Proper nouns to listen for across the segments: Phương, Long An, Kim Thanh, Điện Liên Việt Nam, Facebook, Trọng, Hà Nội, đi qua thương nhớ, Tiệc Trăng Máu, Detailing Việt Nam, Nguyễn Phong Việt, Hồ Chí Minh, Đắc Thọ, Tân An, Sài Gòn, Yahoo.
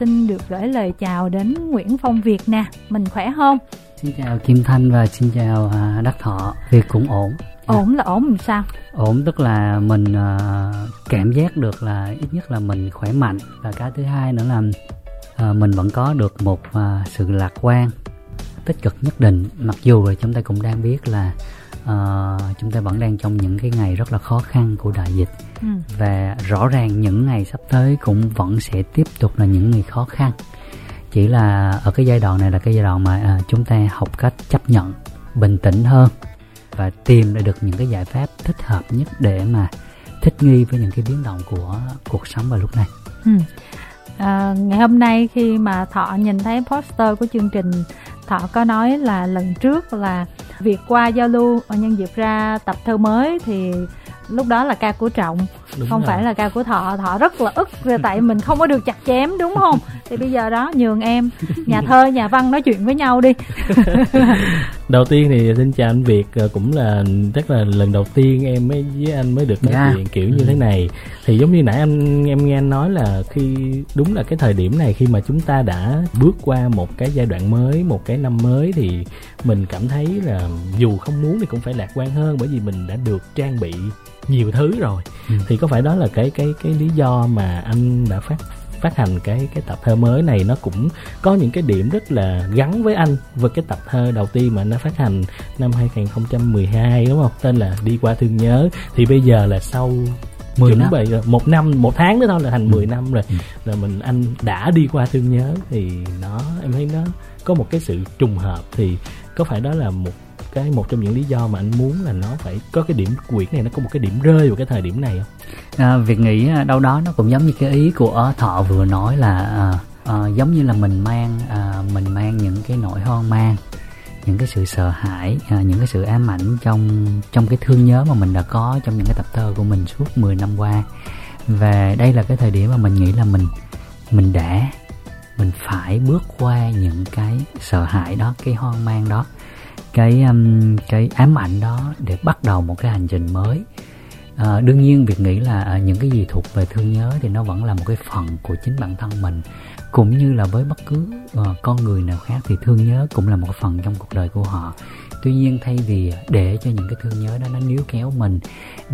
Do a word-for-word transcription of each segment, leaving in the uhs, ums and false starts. xin được gửi lời chào đến Nguyễn Phong Việt nè. Mình khỏe không? Xin chào Kim Thanh và xin chào Đắc Thọ. Việc cũng ổn. Ổn là ổn làm sao? Ổn tức là mình cảm giác được là ít nhất là mình khỏe mạnh, và cái thứ hai nữa là mình vẫn có được một sự lạc quan tích cực nhất định, mặc dù là chúng ta cũng đang biết là uh, chúng ta vẫn đang trong những cái ngày rất là khó khăn của đại dịch, ừ. và rõ ràng những ngày sắp tới cũng vẫn sẽ tiếp tục là những ngày khó khăn, chỉ là ở cái giai đoạn này là cái giai đoạn mà uh, chúng ta học cách chấp nhận, bình tĩnh hơn và tìm ra được những cái giải pháp thích hợp nhất để mà thích nghi với những cái biến động của cuộc sống vào lúc này. Ừ. À, ngày hôm nay khi mà Thọ nhìn thấy poster của chương trình, Thọ có nói là lần trước là việc qua giao lưu nhân dịp ra tập thơ mới thì lúc đó là ca của Trọng, đúng không rồi. Phải là ca của Thọ. Thọ rất là ức tại mình không có được chặt chém, đúng không? Thì bây giờ đó, nhường em nhà thơ, nhà văn nói chuyện với nhau đi. Đầu tiên thì xin chào anh Việt, cũng là chắc là lần đầu tiên em mới với anh mới được nói yeah. chuyện kiểu như thế này. Thì giống như nãy em em nghe anh nói là khi đúng là cái thời điểm này, khi mà chúng ta đã bước qua một cái giai đoạn mới, một cái năm mới, thì mình cảm thấy là dù không muốn thì cũng phải lạc quan hơn, bởi vì mình đã được trang bị nhiều thứ rồi. Ừ. Thì có phải đó là cái cái cái lý do mà anh đã phát phát hành cái cái tập thơ mới này, nó cũng có những cái điểm rất là gắn với anh, với cái tập thơ đầu tiên mà anh đã phát hành năm hai không một hai, đúng không? Tên là Đi Qua Thương Nhớ. Thì bây giờ là sau mười chuẩn bị rồi, một năm, một tháng nữa thôi là thành mười ừ. năm rồi, ừ. là mình anh đã đi qua thương nhớ, thì nó em thấy nó có một cái sự trùng hợp. Thì có phải đó là một cái một trong những lý do mà anh muốn là nó phải có cái điểm, quyển này nó có một cái điểm rơi vào cái thời điểm này không? À, Việt nghĩ đâu đó nó cũng giống như cái ý của Thọ vừa nói là à, à, giống như là mình mang à, mình mang những cái nỗi hoang mang, những cái sự sợ hãi, à, những cái sự ám ảnh trong trong cái thương nhớ mà mình đã có trong những cái tập thơ của mình suốt mười năm qua. Và đây là cái thời điểm mà mình nghĩ là mình mình đã mình phải bước qua những cái sợ hãi đó, cái hoang mang đó, cái um, cái ám ảnh đó để bắt đầu một cái hành trình mới. À, đương nhiên Việt nghĩ là những cái gì thuộc về thương nhớ thì nó vẫn là một cái phần của chính bản thân mình, cũng như là với bất cứ uh, con người nào khác thì thương nhớ cũng là một phần trong cuộc đời của họ. Tuy nhiên thay vì để cho những cái thương nhớ đó nó níu kéo mình,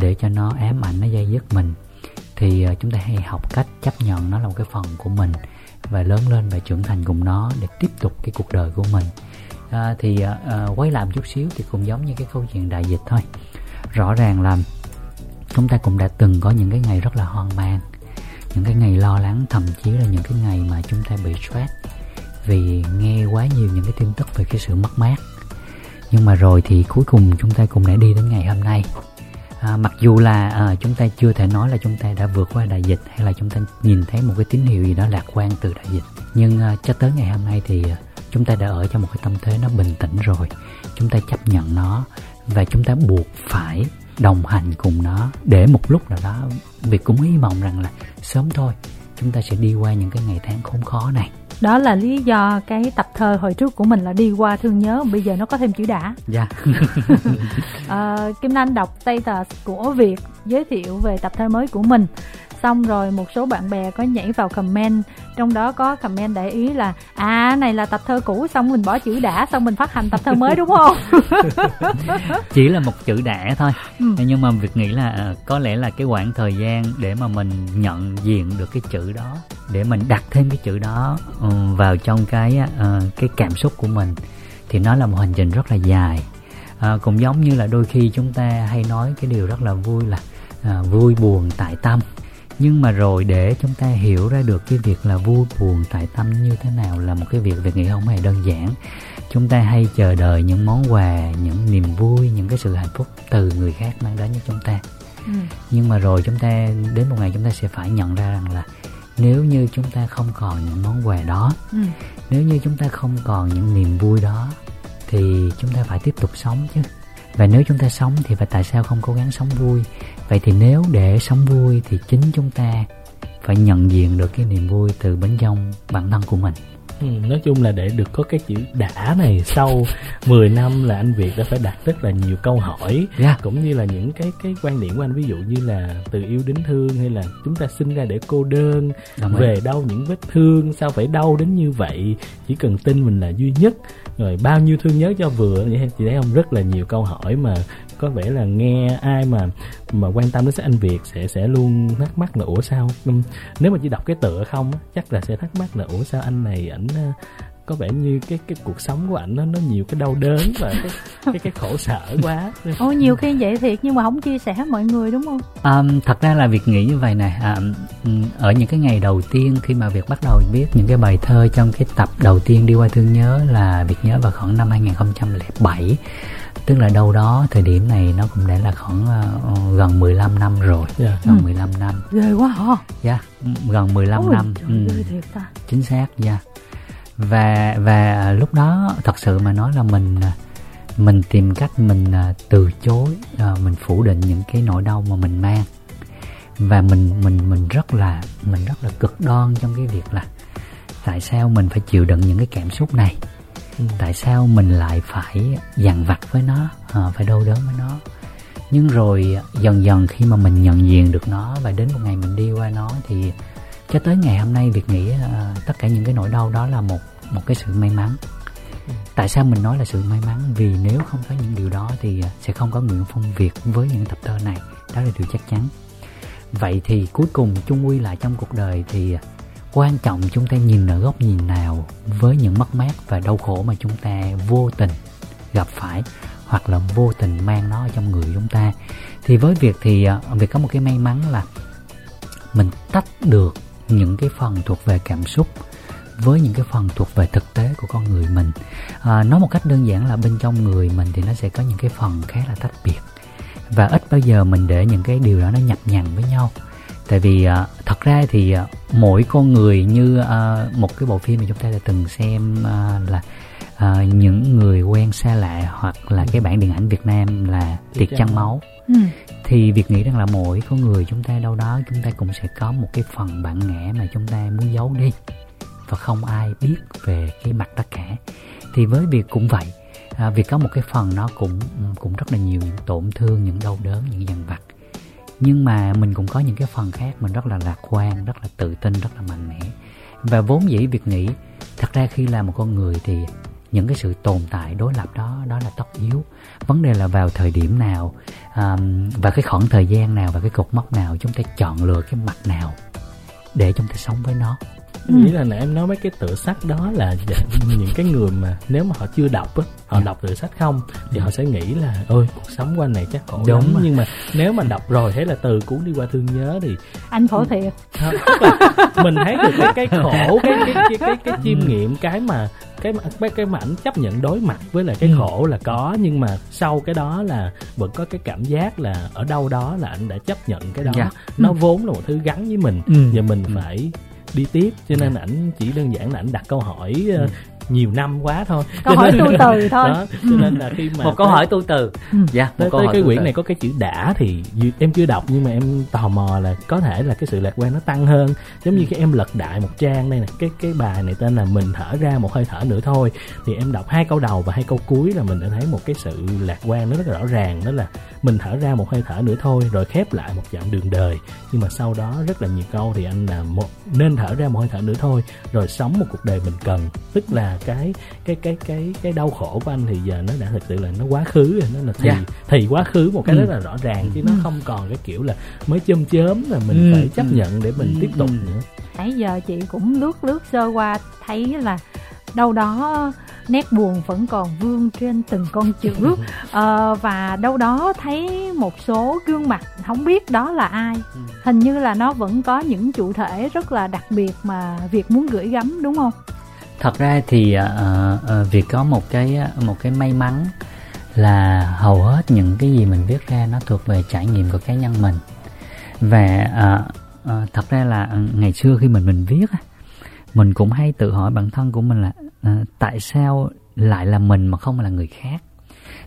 để cho nó ám ảnh, nó dây dứt mình, thì uh, chúng ta hãy học cách chấp nhận nó là một cái phần của mình và lớn lên và trưởng thành cùng nó để tiếp tục cái cuộc đời của mình. À, thì à, quay lại một chút xíu thì cũng giống như cái câu chuyện đại dịch thôi. Rõ ràng là chúng ta cũng đã từng có những cái ngày rất là hoang mang, những cái ngày lo lắng, thậm chí là những cái ngày mà chúng ta bị stress vì nghe quá nhiều những cái tin tức về cái sự mất mát. Nhưng mà rồi thì cuối cùng chúng ta cũng đã đi đến ngày hôm nay. À, mặc dù là à, chúng ta chưa thể nói là chúng ta đã vượt qua đại dịch, hay là chúng ta nhìn thấy một cái tín hiệu gì đó lạc quan từ đại dịch, nhưng à, cho tới ngày hôm nay thì chúng ta đã ở trong một cái tâm thế nó bình tĩnh rồi. Chúng ta chấp nhận nó và chúng ta buộc phải đồng hành cùng nó để một lúc nào đó, Việt cũng hy vọng rằng là sớm thôi chúng ta sẽ đi qua những cái ngày tháng khốn khó này. Đó là lý do cái tập thơ hồi trước của mình là Đi Qua Thương Nhớ, bây giờ nó có thêm chữ đã. Dạ. à, Kim Thanh đọc status của Việt giới thiệu về tập thơ mới của mình, xong rồi một số bạn bè có nhảy vào comment, trong đó có comment để ý là à, này là tập thơ cũ, xong mình bỏ chữ đã, xong mình phát hành tập thơ mới, đúng không? Chỉ là một chữ đã thôi, ừ. nhưng mà Việt nghĩ là có lẽ là cái khoảng thời gian để mà mình nhận diện được cái chữ đó, để mình đặt thêm cái chữ đó vào trong cái cái cảm xúc của mình, thì nó là một hành trình rất là dài. À, cũng giống như là đôi khi chúng ta hay nói cái điều rất là vui là à, vui buồn tại tâm. Nhưng mà rồi để chúng ta hiểu ra được cái việc là vui buồn tại tâm như thế nào là một cái việc Việt nghĩ không hề đơn giản. Chúng ta hay chờ đợi những món quà, những niềm vui, những cái sự hạnh phúc từ người khác mang đến cho chúng ta. Ừ. Nhưng mà rồi chúng ta đến một ngày chúng ta sẽ phải nhận ra rằng là nếu như chúng ta không còn những món quà đó, ừ. nếu như chúng ta không còn những niềm vui đó, thì chúng ta phải tiếp tục sống chứ. Và nếu chúng ta sống thì phải, tại sao không cố gắng sống vui? Vậy thì nếu để sống vui thì chính chúng ta phải nhận diện được cái niềm vui từ bên trong bản thân của mình. Ừ, nói chung là để được có cái chữ đã này sau mười năm là anh Việt đã phải đặt rất là nhiều câu hỏi, yeah. cũng như là những cái cái quan điểm của anh, ví dụ như là từ yêu đến thương, hay là chúng ta sinh ra để cô đơn, Đồng về ấy. Đau những vết thương, sao phải đau đến như vậy, chỉ cần tin mình là duy nhất, rồi bao nhiêu thương nhớ cho vừa. Chị thấy không, rất là nhiều câu hỏi mà có vẻ là nghe ai mà mà quan tâm đến sách anh Việt sẽ sẽ luôn thắc mắc là ủa sao, nếu mà chỉ đọc cái tựa không chắc là sẽ thắc mắc là ủa sao anh này ảnh có vẻ như cái cái cuộc sống của ảnh nó nó nhiều cái đau đớn và cái cái, cái khổ sở quá. Ôi nhiều khi vậy thiệt, nhưng mà không chia sẻ mọi người đúng không? À, thật ra là Việt nghĩ như vậy nè, à, ở những cái ngày đầu tiên khi mà Việt bắt đầu viết những cái bài thơ trong cái tập đầu tiên đi qua thương nhớ là Việt nhớ vào khoảng năm hai không không bảy, tức là đâu đó thời điểm này nó cũng đã là khoảng uh, gần mười lăm năm rồi, yeah. gần ừ. mười lăm năm. Ghê quá hả? Dạ, gần mười lăm Ôi, năm. Ừ. Chính xác, dạ. Yeah. Và và lúc đó thật sự mà nói là mình mình tìm cách mình từ chối, mình phủ định những cái nỗi đau mà mình mang, và mình mình mình rất là mình rất là cực đoan trong cái việc là tại sao mình phải chịu đựng những cái cảm xúc này, ừ. tại sao mình lại phải dằn vặt với nó, phải đau đớn với nó. Nhưng rồi dần dần khi mà mình nhận diện được nó và đến một ngày mình đi qua nó thì cho tới ngày hôm nay Việt nghĩ uh, tất cả những cái nỗi đau đó là một một cái sự may mắn. Ừ. Tại sao mình nói là sự may mắn? Vì nếu không có những điều đó thì uh, sẽ không có Nguyễn Phong Việt với những tập thơ này, đó là điều chắc chắn. Vậy thì cuối cùng chung quy lại trong cuộc đời thì uh, quan trọng chúng ta nhìn ở góc nhìn nào với những mất mát và đau khổ mà chúng ta vô tình gặp phải, hoặc là vô tình mang nó trong người chúng ta. Thì với Việt thì uh, Việt có một cái may mắn là mình tách được những cái phần thuộc về cảm xúc với những cái phần thuộc về thực tế của con người mình. À, nói một cách đơn giản là bên trong người mình thì nó sẽ có những cái phần khá là tách biệt, và ít bao giờ mình để những cái điều đó nó nhập nhằng với nhau. Tại vì à, thật ra thì à, mỗi con người như à, một cái bộ phim mà chúng ta đã từng xem à, là à, những người quen xa lạ, hoặc là cái bản điện ảnh Việt Nam là Tiệc Trăng Máu. Ừ. Thì Việt nghĩ rằng là mỗi con người chúng ta đâu đó chúng ta cũng sẽ có một cái phần bản ngã mà chúng ta muốn giấu đi và không ai biết về cái mặt đó cả. Thì với Việt cũng vậy, à, Việt có một cái phần nó cũng cũng rất là nhiều những tổn thương, những đau đớn, những dằn vặt. Nhưng mà mình cũng có những cái phần khác mình rất là lạc quan, rất là tự tin, rất là mạnh mẽ. Và vốn dĩ Việt nghĩ thật ra khi là một con người thì những cái sự tồn tại đối lập đó đó là tất yếu. Vấn đề là vào thời điểm nào um, và cái khoảng thời gian nào và cái cột mốc nào chúng ta chọn lựa cái mặt nào để chúng ta sống với nó. Nghĩ là nãy em nói mấy cái tựa sách đó là những cái người mà nếu mà họ chưa đọc á, họ yeah. đọc tựa sách không thì họ sẽ nghĩ là ôi cuộc sống của anh này chắc khổ đúng lắm. Mà. Nhưng mà nếu mà đọc rồi thấy là từ cuốn đi qua thương nhớ thì anh khổ thiệt. Mình thấy được cái, cái khổ, cái cái cái cái, cái chiêm nghiệm, cái mà cái cái cái mà ảnh chấp nhận đối mặt với lại cái khổ là có, nhưng mà sau cái đó là vẫn có cái cảm giác là ở đâu đó là anh đã chấp nhận cái đó. Yeah. Nó vốn là một thứ gắn với mình và mình phải đi tiếp, cho nên ảnh chỉ đơn giản là ảnh đặt câu hỏi ừ. nhiều năm quá thôi, câu hỏi tu từ thôi đó, cho nên là khi mà một câu tới, hỏi tu từ dạ tới, tới cái quyển từ. Này có cái chữ đã thì em chưa đọc, nhưng mà em tò mò là có thể là cái sự lạc quan nó tăng hơn, giống như khi em lật đại một trang đây nè, cái cái bài này tên là Mình thở ra một hơi thở nữa thôi, thì em đọc hai câu đầu và hai câu cuối là mình đã thấy một cái sự lạc quan nó rất là rõ ràng, đó là mình thở ra một hơi thở nữa thôi, rồi khép lại một chặng đường đời. Nhưng mà sau đó rất là nhiều câu thì anh là một nên thở ra một hơi thở nữa thôi, rồi sống một cuộc đời mình cần, tức là cái cái cái cái cái đau khổ của anh thì giờ nó đã thực sự là nó quá khứ rồi, nó là thì yeah. thì quá khứ một cái ừ. rất là rõ ràng, chứ ừ. nó không còn cái kiểu là mới chớm chớm là mình ừ. phải chấp nhận để mình ừ. tiếp tục nữa. Nãy giờ chị cũng lướt lướt sơ qua thấy là đâu đó nét buồn vẫn còn vương trên từng con chữ, ờ, và đâu đó thấy một số gương mặt không biết đó là ai, hình như là nó vẫn có những chủ thể rất là đặc biệt mà Việt muốn gửi gắm đúng không? Thật ra thì uh, uh, Việt có một cái một cái may mắn là hầu hết những cái gì mình viết ra nó thuộc về trải nghiệm của cá nhân mình. Và uh, uh, thật ra là ngày xưa khi mình mình viết, mình cũng hay tự hỏi bản thân của mình là uh, tại sao lại là mình mà không là người khác.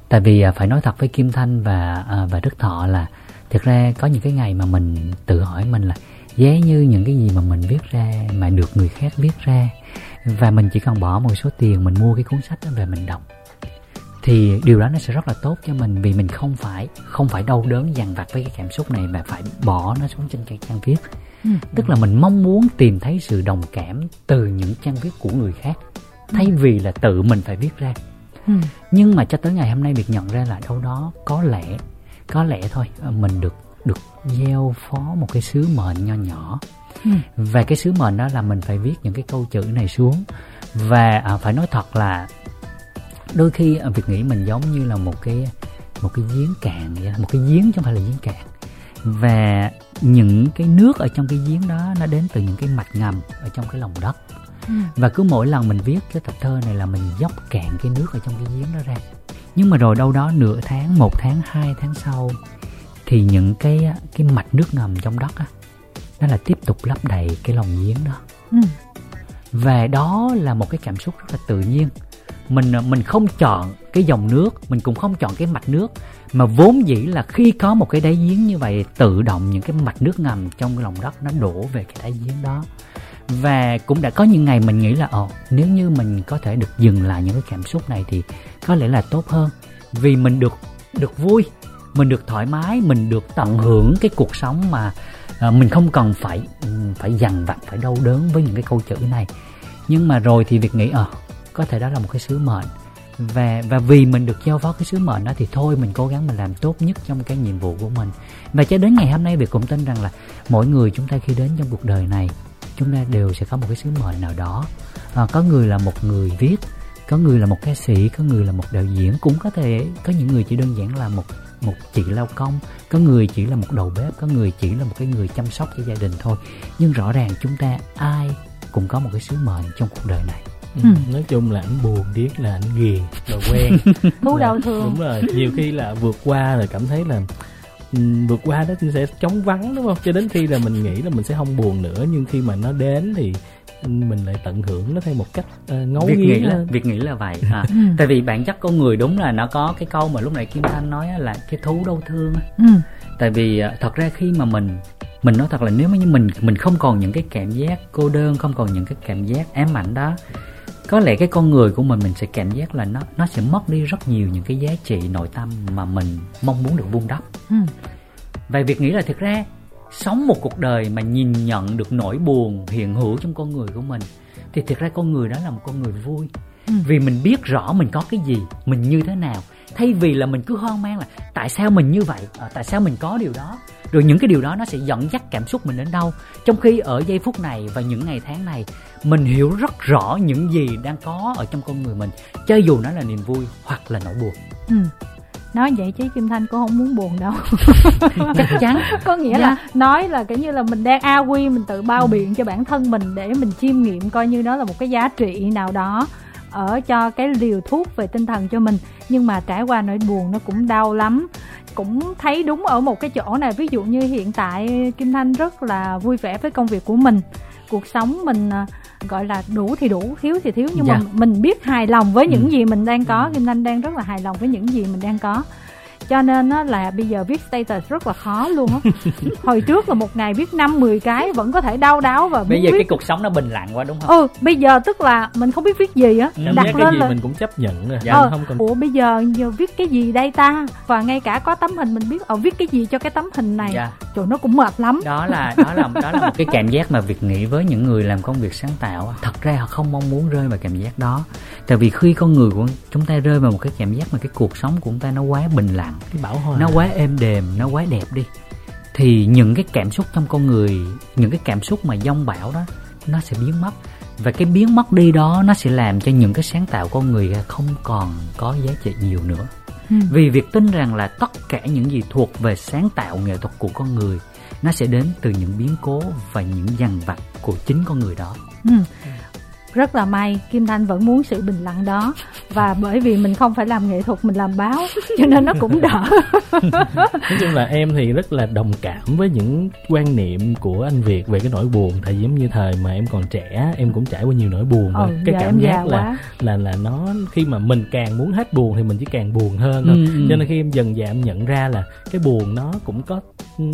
Tại vì uh, phải nói thật với Kim Thanh và uh, và Đức Thọ là thực ra có những cái ngày mà mình tự hỏi mình là Giá như những cái gì mà mình viết ra, mà được người khác viết ra, và mình chỉ cần bỏ một số tiền mình mua cái cuốn sách đó về mình đọc, thì điều đó nó sẽ rất là tốt cho mình. Vì mình không phải không phải đau đớn dằn vặt với cái cảm xúc này mà phải bỏ nó xuống trên cái trang viết. ừ. Tức là mình mong muốn tìm thấy sự đồng cảm từ những trang viết của người khác, thay ừ. vì là tự mình phải viết ra. ừ. Nhưng mà cho tới ngày hôm nay việc nhận ra là đâu đó có lẽ có lẽ thôi mình được được gieo phó một cái sứ mệnh nho nhỏ. ừ. Và cái sứ mệnh đó là mình phải viết những cái câu chữ này xuống. Và à, phải nói thật là đôi khi Việt nghĩ mình giống như là một cái một cái giếng cạn vậy, một cái giếng chứ không phải là giếng cạn, và những cái nước ở trong cái giếng đó nó đến từ những cái mạch ngầm ở trong cái lòng đất. ừ. Và cứ mỗi lần mình viết cái tập thơ này là mình dốc cạn cái nước ở trong cái giếng đó ra. Nhưng mà rồi đâu đó nửa tháng, một tháng, hai tháng sau thì những cái cái mạch nước ngầm trong đất á, nó là tiếp tục lấp đầy cái lòng giếng đó. ừ. Và đó là một cái cảm xúc rất là tự nhiên. Mình mình không chọn cái dòng nước, mình cũng không chọn cái mạch nước, mà vốn dĩ là khi có một cái đáy giếng như vậy, tự động những cái mạch nước ngầm trong cái lòng đất nó đổ về cái đáy giếng đó. Và cũng đã có những ngày mình nghĩ là ồ, nếu như mình có thể được dừng lại những cái cảm xúc này thì có lẽ là tốt hơn. Vì mình được được vui, mình được thoải mái, mình được tận hưởng cái cuộc sống mà à, mình không cần phải phải dằn vặt, phải đau đớn với những cái câu chữ này. Nhưng mà rồi thì Việt nghĩ ờ có thể đó là một cái sứ mệnh, và và vì mình được giao phó cái sứ mệnh đó thì thôi mình cố gắng mình làm tốt nhất trong cái nhiệm vụ của mình. Và cho đến ngày hôm nay Việt cũng tin rằng là mỗi người chúng ta khi đến trong cuộc đời này, chúng ta đều sẽ có một cái sứ mệnh nào đó. À, có người là một người viết, có người là một ca sĩ, có người là một đạo diễn, cũng có thể có những người chỉ đơn giản là một một chị lao công, có người chỉ là một đầu bếp, có người chỉ là một cái người chăm sóc cho gia đình thôi. Nhưng rõ ràng chúng ta ai cũng có một cái sứ mệnh trong cuộc đời này. Ừ. Nói chung là anh buồn điếc là anh ghiền là quen thú đau thương, đúng rồi. Nhiều khi là vượt qua rồi cảm thấy là um, vượt qua đó sẽ trống vắng, đúng không, cho đến khi là mình nghĩ là mình sẽ không buồn nữa, nhưng khi mà nó đến thì mình lại tận hưởng nó theo một cách uh, ngẫu nhiên. Việc nghĩ là, việc nghĩ là vậy à. Tại vì bản chất con người, đúng là nó có cái câu mà lúc nãy Kim Thanh nói là cái thú đau thương. ừ. Tại vì thật ra khi mà mình mình nói thật là nếu như mình mình không còn những cái cảm giác cô đơn, không còn những cái cảm giác ám ảnh đó, có lẽ cái con người của mình mình sẽ cảm giác là nó nó sẽ mất đi rất nhiều những cái giá trị nội tâm mà mình mong muốn được vun đắp. ừ. Vậy việc nghĩ là thực ra sống một cuộc đời mà nhìn nhận được nỗi buồn hiện hữu trong con người của mình thì thực ra con người đó là một con người vui. ừ. Vì mình biết rõ mình có cái gì, mình như thế nào, thay vì là mình cứ hoang mang là tại sao mình như vậy, à, tại sao mình có điều đó, rồi những cái điều đó nó sẽ dẫn dắt cảm xúc mình đến đâu. Trong khi ở giây phút này và những ngày tháng này, mình hiểu rất rõ những gì đang có ở trong con người mình, cho dù nó là niềm vui hoặc là nỗi buồn. ừ. Nói vậy chứ Kim Thanh cũng không muốn buồn đâu. Chắc chắn. Có nghĩa yeah. là nói là kiểu như là mình đang a quy, mình tự bao biện cho bản thân mình để mình chiêm nghiệm coi như đó là một cái giá trị nào đó ở cho cái liều thuốc về tinh thần cho mình. Nhưng mà trải qua nỗi buồn nó cũng đau lắm, cũng thấy đúng ở một cái chỗ này. Ví dụ như hiện tại Kim Thanh rất là vui vẻ với công việc của mình, cuộc sống mình gọi là đủ thì đủ, thiếu thì thiếu, nhưng yeah. mà mình biết hài lòng với những ừ. gì mình đang có. Kim Thanh đang rất là hài lòng với những gì mình đang có, cho nên á, là bây giờ viết status rất là khó luôn á. Hồi trước là một ngày viết năm mười cái vẫn có thể đau đáo, và bây giờ viết... cái cuộc sống nó bình lặng quá, đúng không? Ừ, bây giờ tức là mình không biết viết gì á, đặt cái lên gì là... mình cũng chấp nhận rồi. Dạ, ờ, không cần... ủa bây giờ giờ viết cái gì đây ta, và ngay cả có tấm hình mình biết ở viết cái gì cho cái tấm hình này. Dạ. Trời, nó cũng mệt lắm. Đó là đó là đó là một cái cảm giác mà Việt nghĩ với những người làm công việc sáng tạo, thật ra họ không mong muốn rơi vào cảm giác đó. Tại vì khi con người của chúng ta rơi vào một cái cảm giác mà cái cuộc sống của chúng ta nó quá bình lặng, nó quá êm đềm, nó quá đẹp đi, thì những cái cảm xúc trong con người, những cái cảm xúc mà dông bão đó, nó sẽ biến mất. Và cái biến mất đi đó nó sẽ làm cho những cái sáng tạo con người không còn có giá trị nhiều nữa. ừ. Vì Việt tin rằng là tất cả những gì thuộc về sáng tạo nghệ thuật của con người nó sẽ đến từ những biến cố và những dằn vặt của chính con người đó. ừ. Rất là may, Kim Thanh vẫn muốn sự bình lặng đó. Và bởi vì mình không phải làm nghệ thuật, mình làm báo, cho nên nó cũng đỡ. Nói chung là em thì rất là đồng cảm với những quan niệm của anh Việt về cái nỗi buồn. Tại vì giống như thời mà em còn trẻ, em cũng trải qua nhiều nỗi buồn. ừ, Cái cảm giác là, là là nó khi mà mình càng muốn hết buồn thì mình chỉ càng buồn hơn thôi. Ừ. Cho nên khi em dần dà em nhận ra là cái buồn nó cũng có,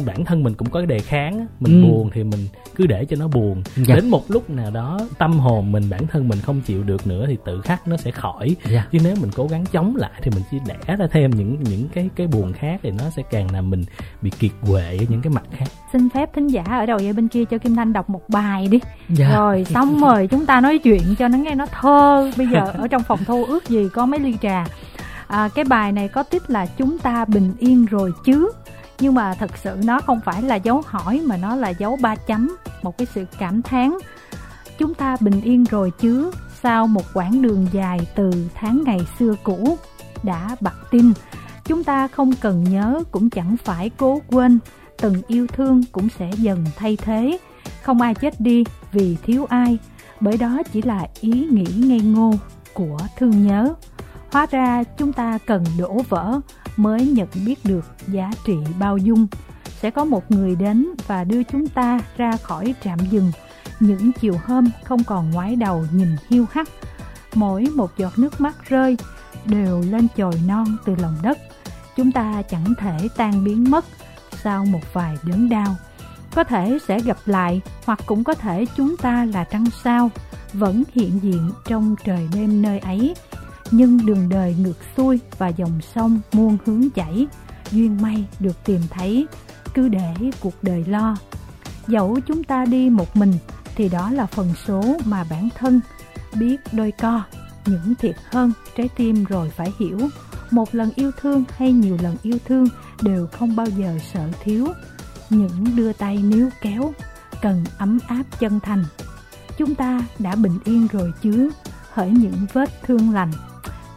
bản thân mình cũng có cái đề kháng. Mình ừ. buồn thì mình cứ để cho nó buồn. Dạ. Đến một lúc nào đó tâm hồn mình, bản thân mình không chịu được nữa thì tự khắc nó sẽ khỏi. Yeah. Chứ nếu mình cố gắng chống lại thì mình chỉ đẻ ra thêm những những cái cái buồn khác thì nó sẽ càng làm mình bị kiệt quệ ở những cái mặt khác. Xin phép thính giả ở đầu dây bên kia cho Kim Thanh đọc một bài đi. Yeah. Rồi xong rồi chúng ta nói chuyện cho nó nghe nó thơ. Bây giờ ở trong phòng thu ước gì có mấy ly trà. À, cái bài này có tít là Chúng ta bình yên rồi chứ. Nhưng mà thật sự nó không phải là dấu hỏi mà nó là dấu ba chấm, một cái sự cảm thán. Chúng ta bình yên rồi chứ, sau một quãng đường dài từ tháng ngày xưa cũ đã bặt tin. Chúng ta không cần nhớ cũng chẳng phải cố quên, từng yêu thương cũng sẽ dần thay thế. Không ai chết đi vì thiếu ai, bởi đó chỉ là ý nghĩ ngây ngô của thương nhớ. Hóa ra chúng ta cần đổ vỡ mới nhận biết được giá trị bao dung. Sẽ có một người đến và đưa chúng ta ra khỏi trạm dừng. Những chiều hôm không còn ngoái đầu nhìn hiu hắt, mỗi một giọt nước mắt rơi đều lên chồi non từ lòng đất. Chúng ta chẳng thể tan biến mất sau một vài đớn đau. Có thể sẽ gặp lại, hoặc cũng có thể chúng ta là trăng sao vẫn hiện diện trong trời đêm nơi ấy. Nhưng đường đời ngược xuôi và dòng sông muôn hướng chảy, duyên may được tìm thấy, cứ để cuộc đời lo. Dẫu chúng ta đi một mình thì đó là phần số mà bản thân biết đôi co. Những thiệt hơn trái tim rồi phải hiểu, một lần yêu thương hay nhiều lần yêu thương đều không bao giờ sợ thiếu. Những đưa tay níu kéo cần ấm áp chân thành. Chúng ta đã bình yên rồi chứ, hỡi những vết thương lành.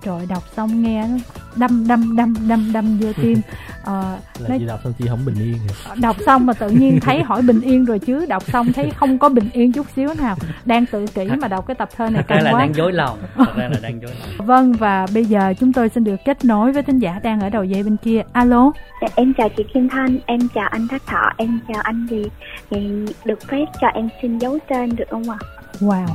Trời, đọc xong nghe đâm đâm đâm đâm đâm vô tim. À, là nói, chị đọc xong chị không bình yên hả? Đọc xong mà tự nhiên thấy hỏi bình yên rồi chứ, đọc xong thấy không có bình yên chút xíu nào. Đang tự kỷ mà đọc cái tập thơ này căng quá. Thật ra là đang dối lòng. Thật ra là đang dối lòng. Vâng, và bây giờ chúng tôi xin được kết nối với thính giả đang ở đầu dây bên kia. Alo. Em chào chị Kim Thanh, em chào anh Đắc Thọ, em chào anh Việt. Được phép cho em xin giấu tên được không ạ? Wow.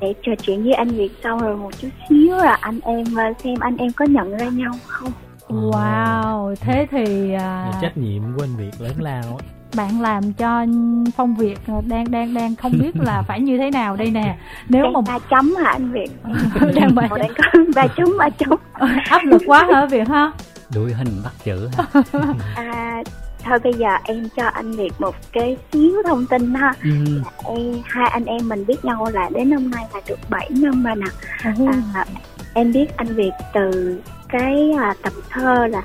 Để trò chuyện với anh Việt sau rồi một chút xíu là anh em xem anh em có nhận ra nhau không. Wow, thế thì à... trách nhiệm của anh Việt lớn lao ấy. Bạn làm cho Phong Việt đang đang đang không biết là phải như thế nào đây nè. Nếu đang mà ba chấm hả anh Việt? Đang ba ba chấm ba chấm. Áp lực quá hả Việt ha? Đuổi hình bắt chữ hả? À, thôi bây giờ em cho anh Việt một cái xíu thông tin ha. ừ. em, Hai anh em mình biết nhau là đến năm nay là được bảy năm rồi nè. À, em biết anh Việt từ cái à, tập thơ là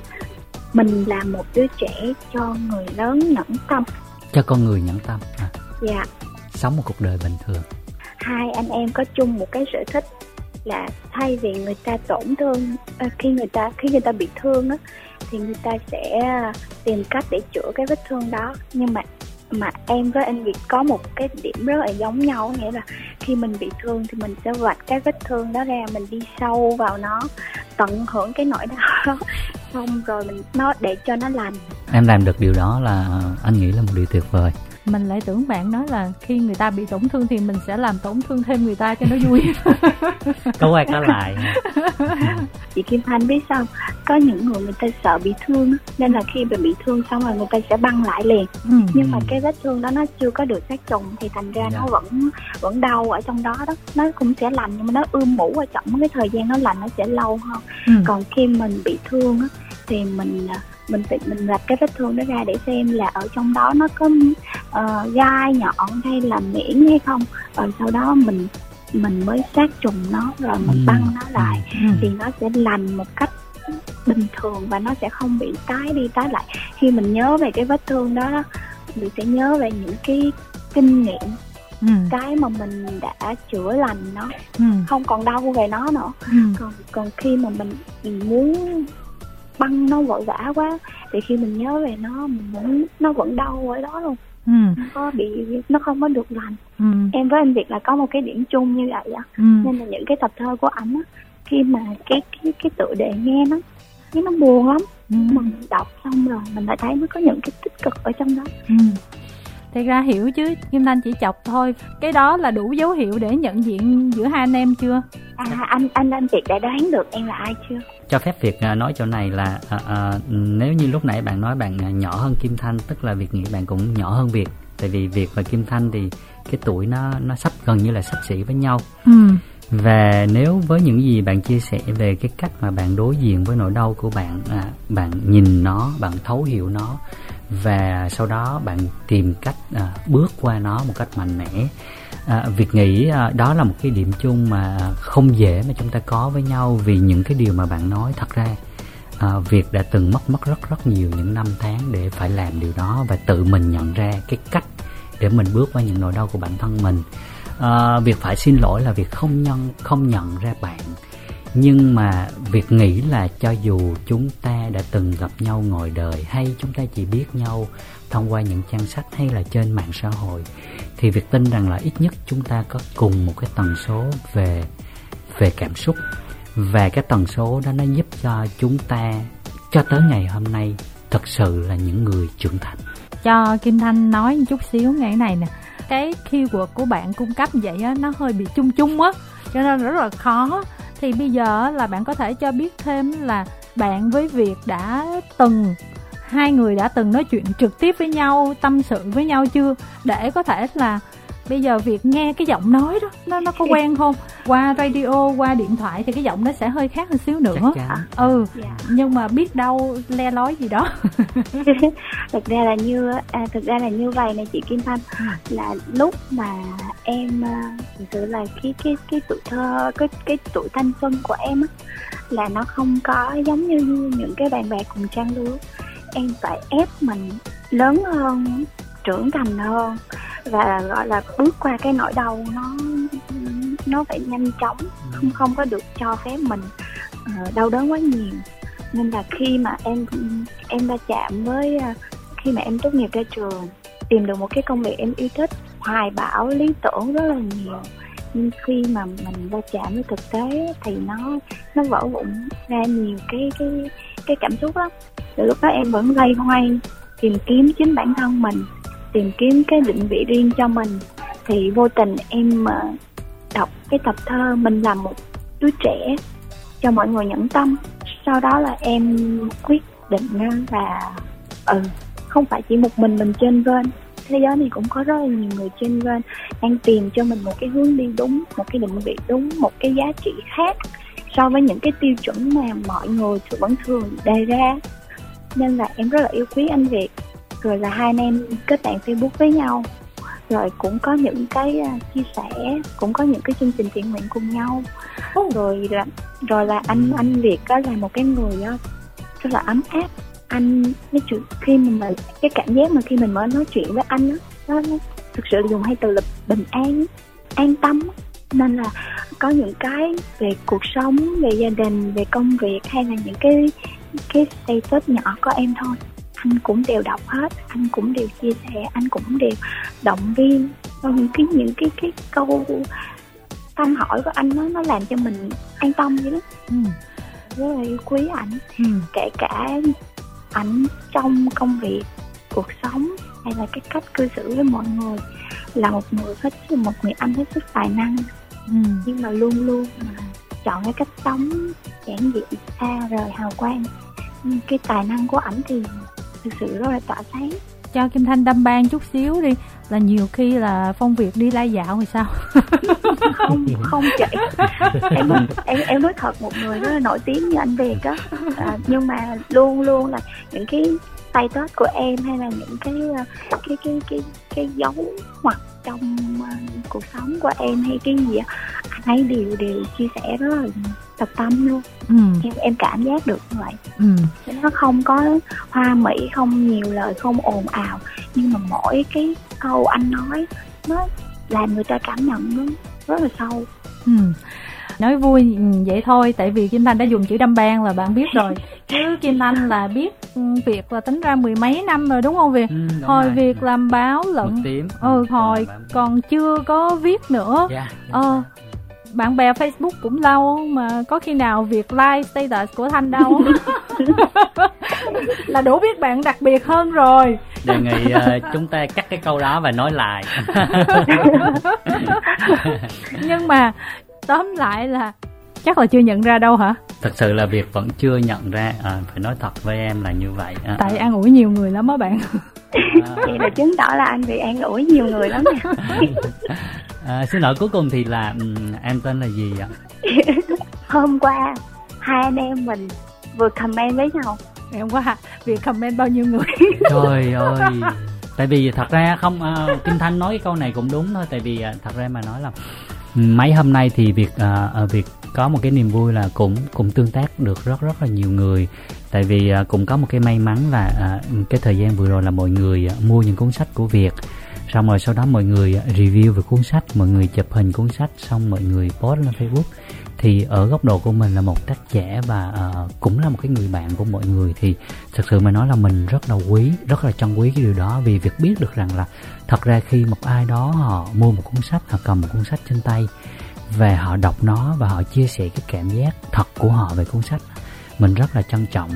mình là một đứa trẻ cho người lớn nhẫn tâm. Cho con người nhẫn tâm à? Dạ. Sống một cuộc đời bình thường. Hai anh em có chung một cái sở thích là thay vì người ta tổn thương, khi người ta khi người ta bị thương á thì người ta sẽ tìm cách để chữa cái vết thương đó. Nhưng mà mà em với anh Việt có một cái điểm rất là giống nhau, nghĩa là khi mình bị thương thì mình sẽ vạch cái vết thương đó ra, mình đi sâu vào nó, tận hưởng cái nỗi đau đó, xong rồi mình nó để cho nó lành. Em làm được điều đó là anh nghĩ là một điều tuyệt vời. Mình lại tưởng bạn nói là khi người ta bị tổn thương thì mình sẽ làm tổn thương thêm người ta cho nó vui. Có quay có lại. Chị Kim Thanh biết sao, có những người người ta sợ bị thương nên là khi bị bị thương xong rồi người ta sẽ băng lại liền. ừ. Nhưng mà cái vết thương đó nó chưa có được sát trùng thì thành ra dạ. nó vẫn vẫn đau ở trong đó đó. Nó cũng sẽ lành nhưng mà nó ươm mủ ở trong cái thời gian nó lành nó sẽ lâu hơn. ừ. Còn khi mình bị thương á thì mình mình mình rạch cái vết thương đó ra để xem là ở trong đó nó có uh, gai nhọn hay là miễn hay không, rồi sau đó mình mình mới sát trùng nó rồi mình ừ. băng nó lại ừ. thì nó sẽ lành một cách bình thường và nó sẽ không bị tái đi tái lại. Khi mình nhớ về cái vết thương đó, mình sẽ nhớ về những cái kinh nghiệm, ừ. cái mà mình đã chữa lành nó, ừ. không còn đau về nó nữa. ừ. còn còn khi mà mình, mình muốn băng nó vội vã quá, thì khi mình nhớ về nó mình vẫn, nó vẫn đau ở đó luôn. Ừ. Nó có bị, nó không có được lành. Ừ. Em với anh Việt là có một cái điểm chung như vậy á. Ừ. Nên là những cái tập thơ của ảnh á, khi mà cái cái cái tựa đề nghe nó cái nó buồn lắm. Ừ. Mình đọc xong rồi mình lại thấy nó có những cái tích cực ở trong đó. Ừ. Thật ra hiểu chứ, Kim Thanh chỉ chọc thôi. Cái đó là đủ dấu hiệu để nhận diện giữa hai anh em chưa? À, anh anh anh Việt đã đoán được em là ai chưa? Cho phép Việt nói chỗ này là à, à, nếu như lúc nãy bạn nói bạn nhỏ hơn Kim Thanh, tức là Việt nghĩ bạn cũng nhỏ hơn Việt. Tại vì Việt và Kim Thanh thì cái tuổi nó nó sắp gần như là xấp xỉ với nhau. Ừ. Và nếu với những gì bạn chia sẻ về cái cách mà bạn đối diện với nỗi đau của bạn, à, bạn nhìn nó, bạn thấu hiểu nó và sau đó bạn tìm cách à, bước qua nó một cách mạnh mẽ. À, Việt nghĩ à, đó là một cái điểm chung mà không dễ mà chúng ta có với nhau, vì những cái điều mà bạn nói thật ra à, Việt đã từng mất mất rất rất nhiều những năm tháng để phải làm điều đó và tự mình nhận ra cái cách để mình bước qua những nỗi đau của bản thân mình. À, Việt phải xin lỗi là Việt không nhận, không nhận ra bạn. Nhưng mà Việt nghĩ là cho dù chúng ta đã từng gặp nhau ngoài đời hay chúng ta chỉ biết nhau thông qua những trang sách hay là trên mạng xã hội, thì Việt tin rằng là ít nhất chúng ta có cùng một cái tần số về, về cảm xúc. Và cái tần số đó nó giúp cho chúng ta cho tới ngày hôm nay thật sự là những người trưởng thành. Cho Kim Thanh nói một chút xíu ngày này nè. Cái keyword của bạn cung cấp vậy á, nó hơi bị chung chung á, cho nên rất là khó. Thì bây giờ là bạn có thể cho biết thêm là bạn với Việt đã từng, hai người đã từng nói chuyện trực tiếp với nhau, tâm sự với nhau chưa? Để có thể là bây giờ Việt nghe cái giọng nói đó, nó, nó có quen không? Qua radio, qua điện thoại thì cái giọng nó sẽ hơi khác một xíu nữa. Ừ, yeah. Nhưng mà biết đâu le lói gì đó. Thực ra là như à, thực ra là như vậy này chị Kim Thanh, là lúc mà em thực sự là cái cái cái tuổi thơ, cái cái tuổi thanh xuân của em á, là nó không có giống như những cái bạn bè cùng trang lứa. Em phải ép mình lớn hơn, trưởng thành hơn và gọi là bước qua cái nỗi đau nó nó phải nhanh chóng, không không có được cho phép mình uh, đau đớn quá nhiều. Nên là khi mà em em va chạm với uh, khi mà em tốt nghiệp ra trường, tìm được một cái công việc em yêu thích, hoài bão lý tưởng rất là nhiều, nhưng khi mà mình va chạm với thực tế thì nó nó vỡ vụn ra nhiều cái cái cái cảm xúc lắm. Từ lúc đó em vẫn loay hoay tìm kiếm chính bản thân mình, tìm kiếm cái định vị riêng cho mình, thì vô tình em đọc cái tập thơ Mình Là Một Đứa Trẻ cho mọi người nhẫn tâm. Sau đó là em quyết định là ừ, không phải chỉ một mình mình chênh vênh, thế giới này cũng có rất là nhiều người chênh vênh đang tìm cho mình một cái hướng đi đúng, một cái định vị đúng, một cái giá trị khác so với những cái tiêu chuẩn mà mọi người vẫn thường đề ra. Nên là em rất là yêu quý anh Việt, rồi là hai anh em kết bạn Facebook với nhau, rồi cũng có những cái chia sẻ, cũng có những cái chương trình thiện nguyện cùng nhau. Rồi là, rồi là anh anh Việt đó là một cái người đó rất là ấm áp. Anh nói chuyện, khi mà cái cảm giác mà khi mình mới nói chuyện với anh đó, nó thực sự dùng hay từ là bình an, an tâm. Nên là có những cái về cuộc sống, về gia đình, về công việc hay là những cái cái status nhỏ của em thôi, anh cũng đều đọc hết, anh cũng đều chia sẻ, anh cũng đều động viên. Những cái những cái cái câu thăm hỏi của anh nó nó làm cho mình an tâm vậy đó. Ừ. Rất là yêu quý ảnh. Ừ. Kể cả ảnh trong công việc, cuộc sống hay là cái cách cư xử với mọi người, là một người hết một người anh hết sức tài năng. Ừ. Nhưng mà luôn luôn mà chọn cái cách sống giản dị, xa rời hào quang. Cái tài năng của ảnh thì thực sự rất là tỏa sáng. Cho Kim Thanh đâm ban chút xíu đi, là nhiều khi là Phong Việt đi lai dạo thì sao? Không, không chị. Em, em, em nói thật, một người rất là nổi tiếng như anh Việt đó à, nhưng mà luôn luôn là những cái tay tết của em hay là những cái cái cái cái cái, cái dấu ngoặt trong uh, cuộc sống của em hay cái gì đó, anh ấy đều đều chia sẻ rất là thật tâm luôn. Ừ. em em cảm giác được như vậy. Ừ. Nó không có hoa mỹ, không nhiều lời, không ồn ào, nhưng mà mỗi cái câu anh nói nó làm người ta cảm nhận nó rất là sâu. Ừ. Nói vui vậy thôi, tại vì Kim Thanh đã dùng chữ đâm ban là bạn biết rồi. chứ Kim Anh là biết Việt là tính ra mười mấy năm rồi đúng không Việt? Ừ, đúng hồi rồi. Việt làm báo lận tím. Ừ, hồi còn chưa có viết nữa. Yeah, ờ, bạn bè Facebook cũng lâu mà có khi nào Việt like status của Thanh đâu. Là đủ biết bạn đặc biệt hơn rồi. Đề nghị uh, chúng ta cắt cái câu đó và nói lại. Nhưng mà tóm lại là chắc là chưa nhận ra đâu hả? Thật sự là Việt vẫn chưa nhận ra, à, phải nói thật với em là như vậy à. Tại an ủi nhiều người lắm á bạn. À, vậy là chứng tỏ là anh bị an ủi nhiều người lắm nè. À, xin lỗi, cuối cùng thì là um, em tên là gì ạ? Hôm qua hai anh em mình vừa comment với nhau. Ngày hôm qua Việt comment bao nhiêu người? Trời ơi. Tại vì thật ra không, uh, Kim Thanh nói cái câu này cũng đúng thôi. Tại vì uh, thật ra mà nói là mấy hôm nay thì Việt uh, Việt có một cái niềm vui là cũng cũng tương tác được rất rất là nhiều người. Tại vì uh, cũng có một cái may mắn là uh, cái thời gian vừa rồi là mọi người uh, mua những cuốn sách của Việt, xong rồi sau đó mọi người review về cuốn sách, mọi người chụp hình cuốn sách, xong mọi người post lên Facebook. Thì ở góc độ của mình là một tác giả và uh, cũng là một cái người bạn của mọi người, thì thật sự mà nói là mình rất là quý, rất là trân quý cái điều đó. Vì việc biết được rằng là thật ra khi một ai đó họ mua một cuốn sách, họ cầm một cuốn sách trên tay và họ đọc nó và họ chia sẻ cái cảm giác thật của họ về cuốn sách, mình rất là trân trọng.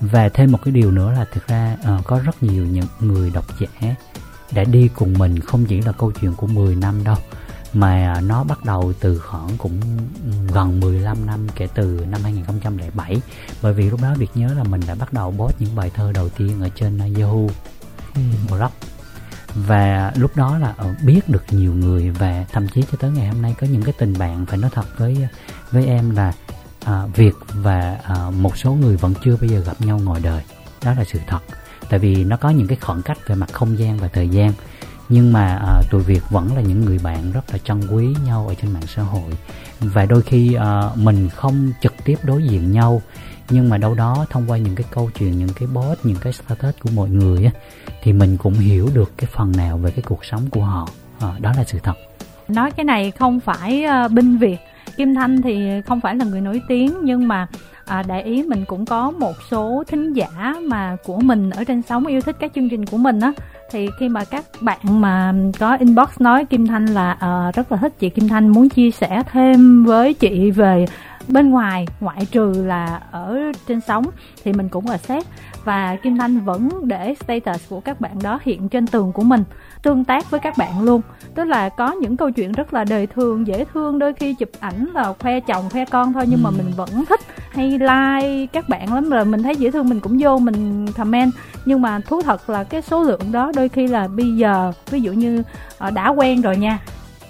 Và thêm một cái điều nữa là thực ra uh, có rất nhiều những người độc giả đã đi cùng mình, không chỉ là câu chuyện của mười năm đâu, mà nó bắt đầu từ khoảng cũng gần mười lăm năm kể từ năm hai không không bảy. Bởi vì lúc đó Việt nhớ là mình đã bắt đầu post những bài thơ đầu tiên ở trên Yahoo blog. Và lúc đó là biết được nhiều người, và thậm chí cho tới ngày hôm nay có những cái tình bạn, phải nói thật với, với em là à, Việt và à, một số người vẫn chưa bây giờ gặp nhau ngoài đời. Đó là sự thật. Tại vì nó có những cái khoảng cách về mặt không gian và thời gian. Nhưng mà à, tụi Việt vẫn là những người bạn rất là trân quý nhau ở trên mạng xã hội. Và đôi khi à, mình không trực tiếp đối diện nhau, nhưng mà đâu đó thông qua những cái câu chuyện, những cái post, những cái status của mọi người á, thì mình cũng hiểu được cái phần nào về cái cuộc sống của họ. à, Đó là sự thật. Nói cái này không phải uh, binh Việt. Kim Thanh thì không phải là người nổi tiếng, nhưng mà à, đại ý mình cũng có một số thính giả mà của mình ở trên sóng yêu thích các chương trình của mình á, thì khi mà các bạn mà có inbox nói Kim Thanh là à, rất là thích chị Kim Thanh, muốn chia sẻ thêm với chị về bên ngoài ngoại trừ là ở trên sóng, thì mình cũng là xét, và Kim Thanh vẫn để status của các bạn đó hiện trên tường của mình, tương tác với các bạn luôn. Tức là có những câu chuyện rất là đời thường, dễ thương, đôi khi chụp ảnh là khoe chồng khoe con thôi, nhưng mà mình vẫn thích hay like các bạn lắm, rồi mình thấy dễ thương mình cũng vô mình comment. Nhưng mà thú thật là cái số lượng đó đôi khi là bây giờ ví dụ như đã quen rồi nha,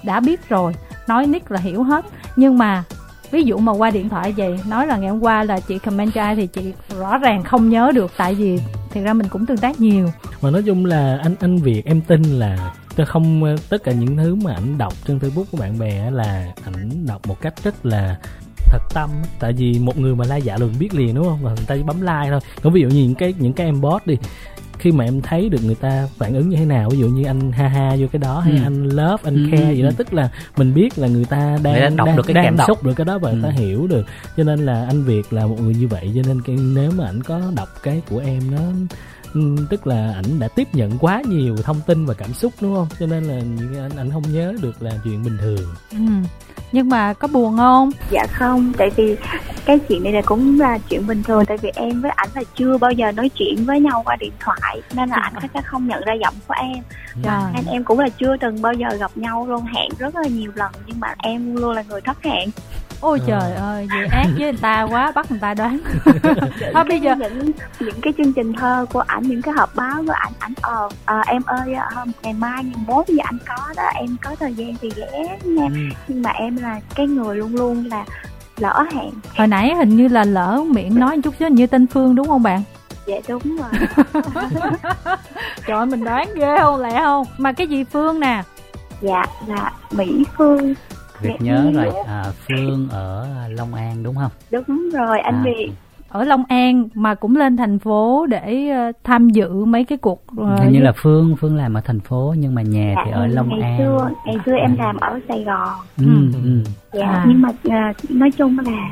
đã biết rồi, nói nick là hiểu hết, nhưng mà ví dụ mà qua điện thoại vậy, nói là ngày hôm qua là chị comment cho ai thì chị rõ ràng không nhớ được, tại vì thực ra mình cũng tương tác nhiều. Mà nói chung là anh anh Việt em tin là không, tất cả những thứ mà ảnh đọc trên Facebook của bạn bè là ảnh đọc một cách rất là thật tâm. Tại vì một người mà like dạ là mình biết liền đúng không, mà người ta chỉ bấm like thôi. Còn ví dụ như những cái những cái em post đi, khi mà em thấy được người ta phản ứng như thế nào, ví dụ như anh ha ha vô cái đó, hay ừ. anh love, anh ừ. care gì đó, tức là mình biết là người ta đang, đang đọc đang, được cái đang cảm xúc đọc. Được cái đó và ừ. người ta hiểu được. Cho nên là anh Việt là một người như vậy, cho nên cái, nếu mà ảnh có đọc cái của em nó, tức là ảnh đã tiếp nhận quá nhiều thông tin và cảm xúc đúng không, cho nên là ảnh ảnh không nhớ được là chuyện bình thường. ừ. Nhưng mà có buồn không? Dạ không, tại vì cái chuyện này là cũng là chuyện bình thường. Tại vì em với ảnh là chưa bao giờ nói chuyện với nhau qua điện thoại, nên là ảnh chắc không nhận ra giọng của em. Dạ. Nên em cũng là chưa từng bao giờ gặp nhau luôn, hẹn rất là nhiều lần, nhưng mà em luôn là người thất hẹn. Ôi ừ. trời ơi, vậy ác với người ta quá, bắt người ta đoán. Thôi bây giờ những, những cái chương trình thơ của ảnh, những cái hộp báo của ảnh, ảnh ờ à, em ơi hôm ngày mai ngày mốt giờ anh có đó, em có thời gian thì ghé nha. Ừ. Nhưng mà em là cái người luôn luôn là lỡ hẹn. Hồi nãy hình như là lỡ miệng nói chút xíu, hình như tên Phương đúng không bạn? Dạ đúng rồi. Trời ơi, mình đoán ghê không, lẹ không? Mà cái gì Phương nè? Dạ là Mỹ Phương. Việt nhớ rồi, à, Phương ở Long An đúng không? Đúng rồi anh Việt. À, ở Long An mà cũng lên thành phố để uh, tham dự mấy cái cuộc uh, hình như là Phương Phương làm ở thành phố nhưng mà nhà dạ, thì ở Long ngày An. Xưa, ngày xưa em làm ở Sài Gòn. Ừ, ừ. Ừ. Dạ, à. Nhưng mà uh, nói chung là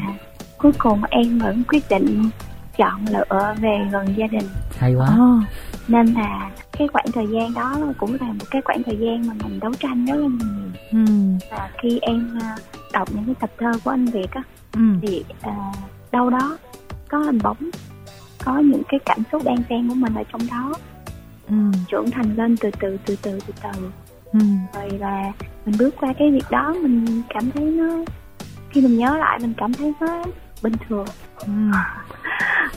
cuối cùng em vẫn quyết định chọn lựa về gần gia đình. Hay quá. Oh. Nên là cái khoảng thời gian đó cũng là một cái khoảng thời gian mà mình đấu tranh rất là nhiều. Ừ. Và khi em đọc những cái tập thơ của anh Việt á, ừ. thì à, đâu đó có hình bóng, có những cái cảm xúc đan xen của mình ở trong đó, ừ. trưởng thành lên từ từ từ từ từ từ. Ừ. Rồi là mình bước qua cái việc đó, mình cảm thấy nó, khi mình nhớ lại mình cảm thấy nó bình thường, ừ.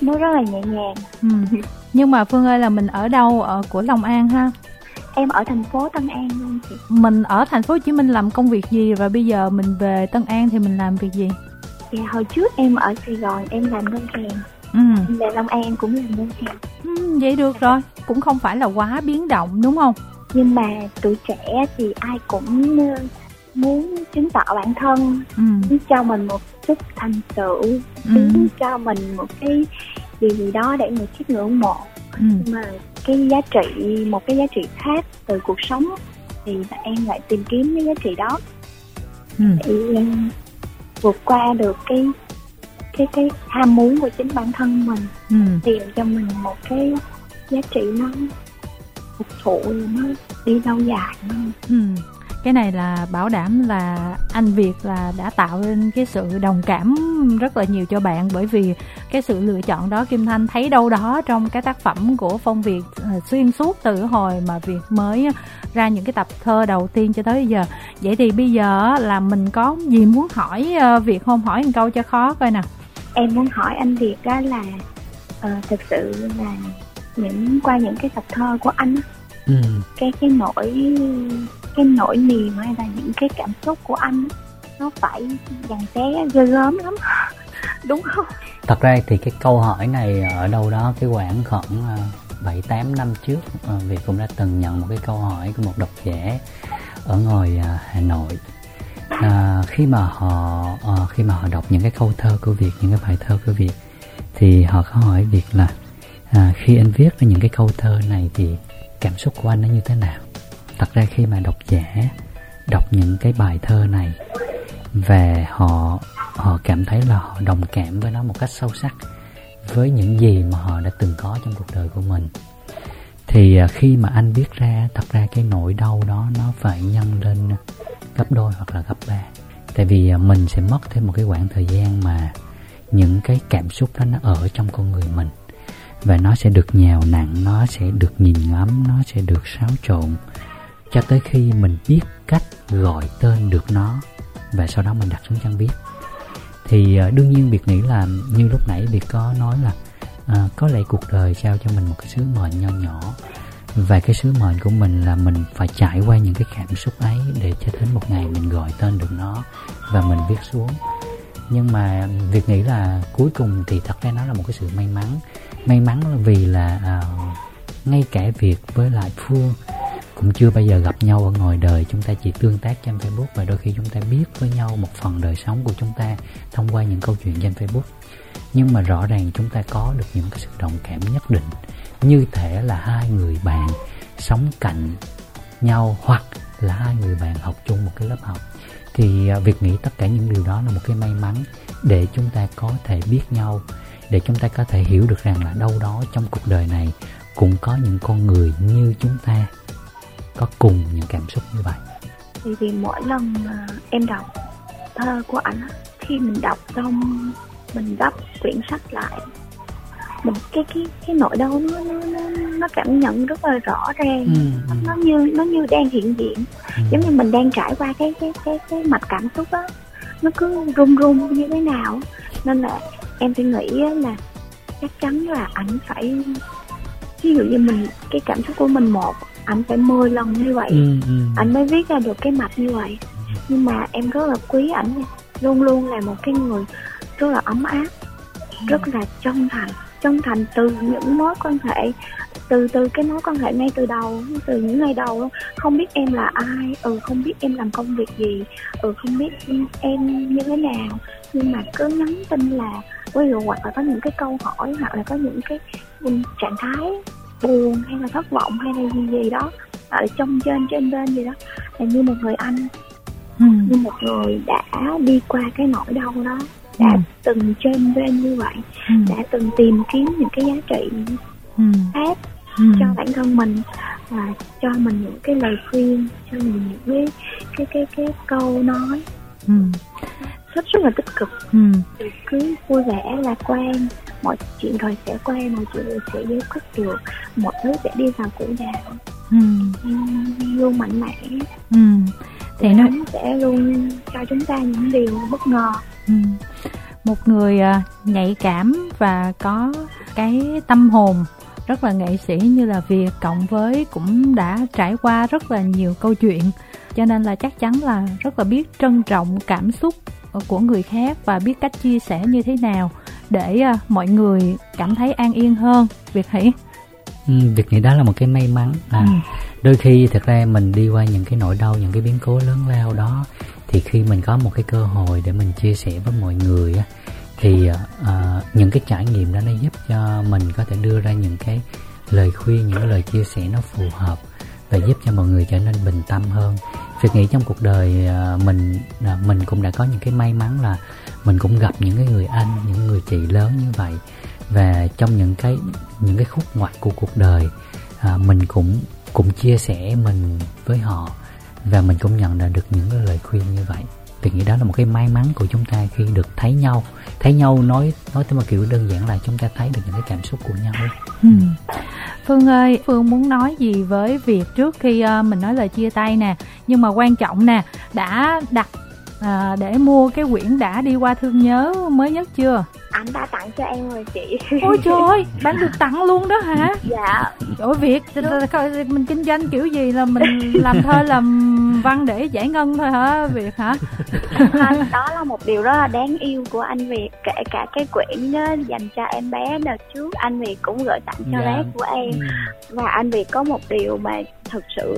nó rất là nhẹ nhàng. Ừ. Nhưng mà Phương ơi, là mình ở đâu ở của Long An ha? Em ở thành phố Tân An luôn chị. Mình ở thành phố Hồ Chí Minh làm công việc gì, và bây giờ mình về Tân An thì mình làm việc gì? Thì hồi trước em ở Sài Gòn em làm ngân hàng, ừ. về Long An em cũng làm ngân hàng. Ừ, vậy được rồi, cũng không phải là quá biến động đúng không? Nhưng mà tuổi trẻ thì ai cũng muốn chứng tỏ bản thân, ừ. muốn cho mình một chút thành tựu, ừ. muốn cho mình một cái gì gì đó để người khác người ủng hộ. Ừ. Mà cái giá trị, một cái giá trị khác từ cuộc sống thì em lại tìm kiếm cái giá trị đó, ừ. để vượt qua được cái cái cái ham muốn của chính bản thân mình, ừ. tìm cho mình một cái giá trị nó thực thụ, nó đi lâu dài. Ừ. Cái này là bảo đảm là anh Việt là đã tạo nên cái sự đồng cảm rất là nhiều cho bạn, bởi vì cái sự lựa chọn đó Kim Thanh thấy đâu đó trong cái tác phẩm của Phong Việt xuyên suốt từ hồi mà Việt mới ra những cái tập thơ đầu tiên cho tới giờ. Vậy thì bây giờ là mình có gì muốn hỏi Việt không? Hỏi một câu cho khó coi nè. Em muốn hỏi anh Việt đó là uh, thực sự là những qua những cái tập thơ của anh, ừ. cái cái nỗi cái nỗi niềm hay là những cái cảm xúc của anh nó phải dằn xé ghê gớm lắm đúng không? Thật ra thì cái câu hỏi này ở đâu đó cái khoảng khoảng bảy tám năm trước Việt cũng đã từng nhận một cái câu hỏi của một độc giả ở ngoài Hà Nội, à, khi mà họ à, khi mà họ đọc những cái câu thơ của Việt, những cái bài thơ của Việt thì họ có hỏi Việt là à, khi anh viết những cái câu thơ này thì cảm xúc của anh nó như thế nào? Thật ra khi mà độc giả đọc những cái bài thơ này và họ họ cảm thấy là họ đồng cảm với nó một cách sâu sắc, với những gì mà họ đã từng có trong cuộc đời của mình, thì khi mà anh viết ra, thật ra cái nỗi đau đó nó phải nhân lên gấp đôi hoặc là gấp ba. Tại vì mình sẽ mất thêm một cái khoảng thời gian mà những cái cảm xúc đó nó ở trong con người mình, và nó sẽ được nhào nặn, nó sẽ được nhìn ngắm, nó sẽ được xáo trộn, cho tới khi mình biết cách gọi tên được nó và sau đó mình đặt xuống trang viết. Thì đương nhiên Việt nghĩ là như lúc nãy Việt có nói là à, có lẽ cuộc đời trao cho mình một cái sứ mệnh nho nhỏ, và cái sứ mệnh của mình là mình phải trải qua những cái cảm xúc ấy để cho đến một ngày mình gọi tên được nó và mình viết xuống. Nhưng mà Việt nghĩ là cuối cùng thì thật ra nó là một cái sự may mắn. May mắn là vì là à, ngay cả Việt với lại Phương cũng chưa bao giờ gặp nhau ở ngoài đời. Chúng ta chỉ tương tác trên Facebook, và đôi khi chúng ta biết với nhau một phần đời sống của chúng ta thông qua những câu chuyện trên Facebook. Nhưng mà rõ ràng chúng ta có được những cái sự đồng cảm nhất định, như thể là hai người bạn sống cạnh nhau hoặc là hai người bạn học chung một cái lớp học. Thì Việt nghĩ tất cả những điều đó là một cái may mắn để chúng ta có thể biết nhau, để chúng ta có thể hiểu được rằng là đâu đó trong cuộc đời này cũng có những con người như chúng ta, có cùng những cảm xúc như vậy. Thì vì mỗi lần mà em đọc thơ của anh, khi mình đọc xong mình gấp quyển sách lại, mình cái cái cái nỗi đau nó nó nó cảm nhận rất là rõ ràng, ừ, nó ừ. như nó như đang hiện diện, ừ. giống như mình đang trải qua cái cái cái cái mạch cảm xúc á, nó cứ run run như thế nào. Nên là em phải nghĩ là chắc chắn là ảnh phải, ví dụ như mình cái cảm xúc của mình một, ảnh phải mười lần như vậy, ừ, ừ. ảnh mới viết ra được cái mạch như vậy. Nhưng mà em rất là quý ảnh, luôn luôn là một cái người rất là ấm áp, rất là chân thành, chân thành từ những mối quan hệ, từ từ cái mối quan hệ ngay từ đầu, từ những ngày đầu luôn. Không biết em là ai, ừ không biết em làm công việc gì, ừ không biết em như thế nào, nhưng mà cứ nhắn tin là ví dụ, hoặc là có những cái câu hỏi, hoặc là có những cái trạng thái buồn hay là thất vọng hay là gì gì đó, hoặc là trông trên trên bên gì đó, là như một người anh, ừ. như một người đã đi qua cái nỗi đau đó, đã ừ. từng trên bên như vậy, ừ. đã từng tìm kiếm những cái giá trị ừ. khác ừ. cho bản thân mình, và cho mình những cái lời khuyên, cho mình những cái cái cái, cái câu nói ừ. rất rất là tích cực. Ừ. Cứ vui vẻ, lạc quan, mọi chuyện rồi sẽ qua, mọi chuyện rồi sẽ giải quyết được, mọi thứ sẽ đi vào quỹ đạo. Ừ. Luôn mạnh mẽ. Ừ. Thì nó sẽ luôn cho chúng ta những điều bất ngờ. Ừ. Một người nhạy cảm và có cái tâm hồn rất là nghệ sĩ như là Việt, cộng với cũng đã trải qua rất là nhiều câu chuyện, cho nên là chắc chắn là rất là biết trân trọng cảm xúc của người khác và biết cách chia sẻ như thế nào để mọi người cảm thấy an yên hơn. Việt hãy ừ, Việt nghĩ đó là một cái may mắn à, ừ. Đôi khi thật ra mình đi qua những cái nỗi đau, những cái biến cố lớn lao đó, thì khi mình có một cái cơ hội để mình chia sẻ với mọi người á, thì uh, những cái trải nghiệm đó nó giúp cho mình có thể đưa ra những cái lời khuyên, những cái lời chia sẻ nó phù hợp và giúp cho mọi người trở nên bình tâm hơn. Việc nghĩ trong cuộc đời uh, mình uh, mình cũng đã có những cái may mắn là mình cũng gặp những cái người anh, những người chị lớn như vậy, và trong những cái những cái khúc ngoặt của cuộc đời uh, mình cũng cũng chia sẻ mình với họ, và mình cũng nhận ra được những cái lời khuyên như vậy. Thì nghĩ đó là một cái may mắn của chúng ta khi được thấy nhau. Thấy nhau nói nói tới một kiểu đơn giản là chúng ta thấy được những cái cảm xúc của nhau. Ừ. Phương ơi, Phương muốn nói gì với Việt trước khi uh, mình nói lời chia tay nè, nhưng mà quan trọng nè, đã đặt uh, để mua cái quyển đã đi qua thương nhớ mới nhất chưa? Anh đã tặng cho em rồi chị. Ôi trời ơi, bạn được tặng luôn đó hả? Dạ. Trời ơi Việt, mình kinh doanh kiểu gì là mình làm thơ làm văn để giải ngân thôi hả Việt hả? Anh, đó là một điều rất là đáng yêu của anh Việt. Kể cả cái quyển đó dành cho em bé đợt trước, anh Việt cũng gửi tặng cho dạ. bé của em. Và anh Việt có một điều mà thực sự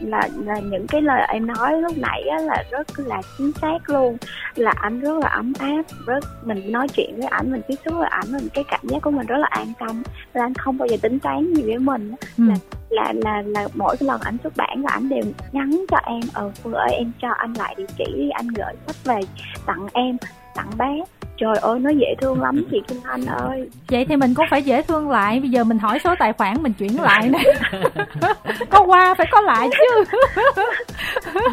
là, là những cái lời em nói lúc nãy là rất là chính xác luôn. Là anh rất là ấm áp, rất, mình nói chuyện với ảnh, mình tiếp xúc với ảnh, mình cái cảm giác của mình rất là an tâm, là anh không bao giờ tính toán gì với mình. ừ. là, là là là mỗi cái lần ảnh xuất bản là ảnh đều nhắn cho em, ờ Phương ơi em cho anh lại địa chỉ đi, anh gửi sách về tặng em, tặng bé. Trời ơi nó dễ thương lắm chị Kim Thanh ơi. Vậy thì mình cũng phải dễ thương lại. Bây giờ mình hỏi số tài khoản mình chuyển lại nè. Có qua phải có lại chứ.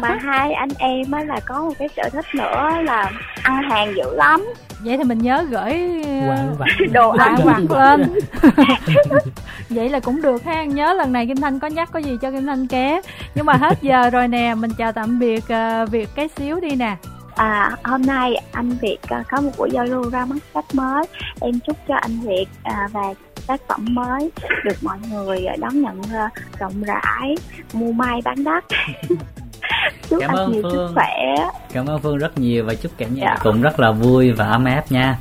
Mà hai anh em á là có một cái sở thích nữa là ăn hàng dữ lắm. Vậy thì mình nhớ gửi đồ ăn vặt lên. Vậy là cũng được ha. Nhớ lần này Kim Thanh có nhắc có gì cho Kim Thanh ké. Nhưng mà hết giờ rồi nè. Mình chào tạm biệt uh, Việt cái xíu đi nè. À, hôm nay anh Việt có một buổi giao lưu ra mắt sách mới. Em chúc cho anh Việt à, và tác phẩm mới được mọi người đón nhận rộng rãi, mua may bán đắt. Chúc cảm anh ơn nhiều Phương. Sức khỏe. Cảm ơn Phương rất nhiều và chúc cả nhà dạ. cũng rất là vui và ấm áp nha.